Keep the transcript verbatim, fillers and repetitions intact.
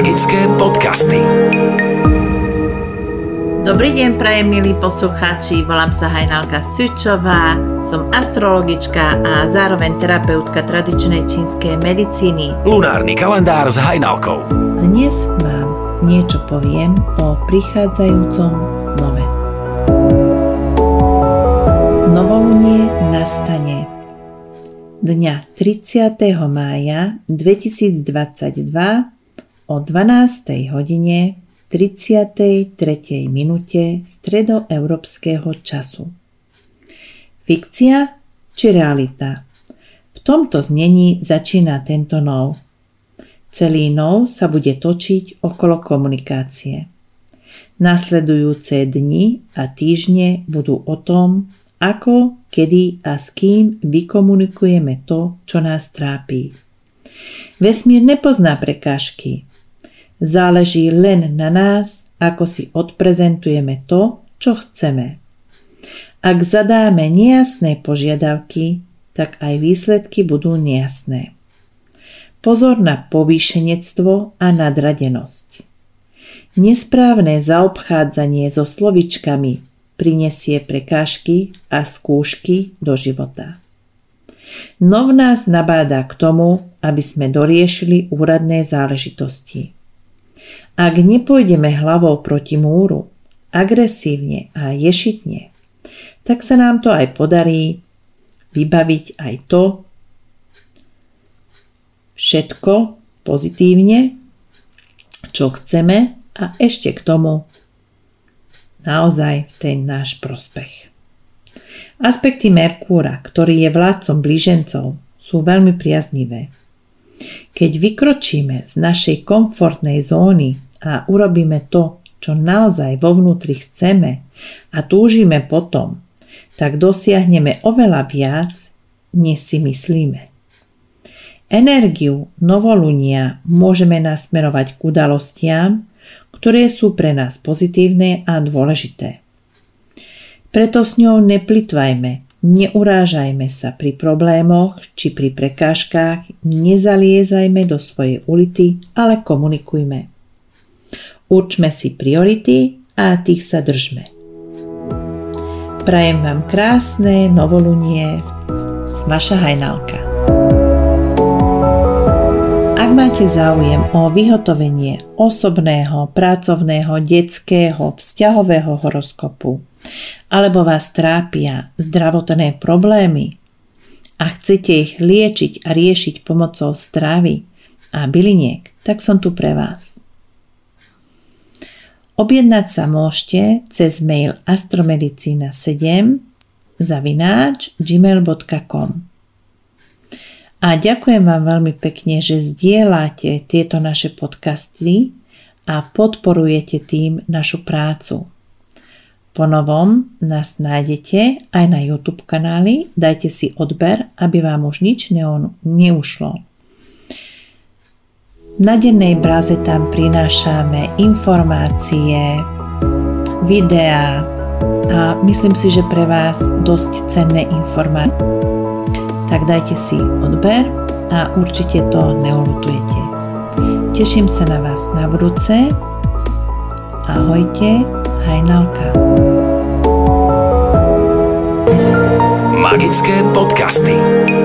Magické podcasty. Dobrý deň, prajem milí poslucháči. Volám sa Hajnalka Syčová, som astrologička a zároveň terapeutka tradičnej čínskej medicíny. Lunárny kalendár s Hajnalkou. Dnes vám niečo poviem o prichádzajúcom nove. Novounie nastane dňa tridsiateho mája dvetisícdvadsaťdva o dvanástej hodine tridsiatej tretej minúte stredoeurópskeho času. Fikcia či realita? V tomto znení začína tento nov. Celý nov sa bude točiť okolo komunikácie. Nasledujúce dni a týždne budú o tom, ako, kedy a s kým vykomunikujeme to, čo nás trápi. Vesmír nepozná prekážky. Záleží len na nás, ako si odprezentujeme to, čo chceme. Ak zadáme nejasné požiadavky, tak aj výsledky budú nejasné. Pozor na povýšenectvo a nadradenosť. Nesprávne zaobchádzanie so slovičkami prinesie prekážky a skúšky do života. Nov nás nabáda k tomu, aby sme doriešili úradné záležitosti. Ak nepôjdeme hlavou proti múru, agresívne a ješitne, tak sa nám to aj podarí vybaviť aj to všetko pozitívne, čo chceme a ešte k tomu naozaj ten náš prospech. Aspekty Merkúra, ktorý je vládcom blížencov, sú veľmi priaznivé. Keď vykročíme z našej komfortnej zóny a urobíme to, čo naozaj vo vnútri chceme a túžime potom, tak dosiahneme oveľa viac, než si myslíme. Energiu novolunia môžeme nasmerovať k udalostiam, ktoré sú pre nás pozitívne a dôležité. Preto s ňou neplitvajme, neurážajme sa pri problémoch či pri prekážkách, nezaliezajme do svojej ulity, ale komunikujme. Určme si priority a tých sa držme. Prajem vám krásne novolunie, vaša Hajnalka. Ak máte záujem o vyhotovenie osobného, pracovného, detského, vzťahového horoskopu, alebo vás trápia zdravotné problémy a chcete ich liečiť a riešiť pomocou stravy a byliniek, tak som tu pre vás. Objednať sa môžete cez mail astromedicina sedem zavináč gmail bodka com. A ďakujem vám veľmi pekne, že zdieľate tieto naše podcasty a podporujete tým našu prácu. Po novom nás nájdete aj na YouTube kanáli, dajte si odber, aby vám už nič neušlo. Na dennej báze tam prinášame informácie, videá a myslím si, že pre vás dosť cenné informácie. Tak dajte si odber a určite to neulutujete. Teším sa na vás na budúce. Ahojte, Hajnalka. Magické podcasty.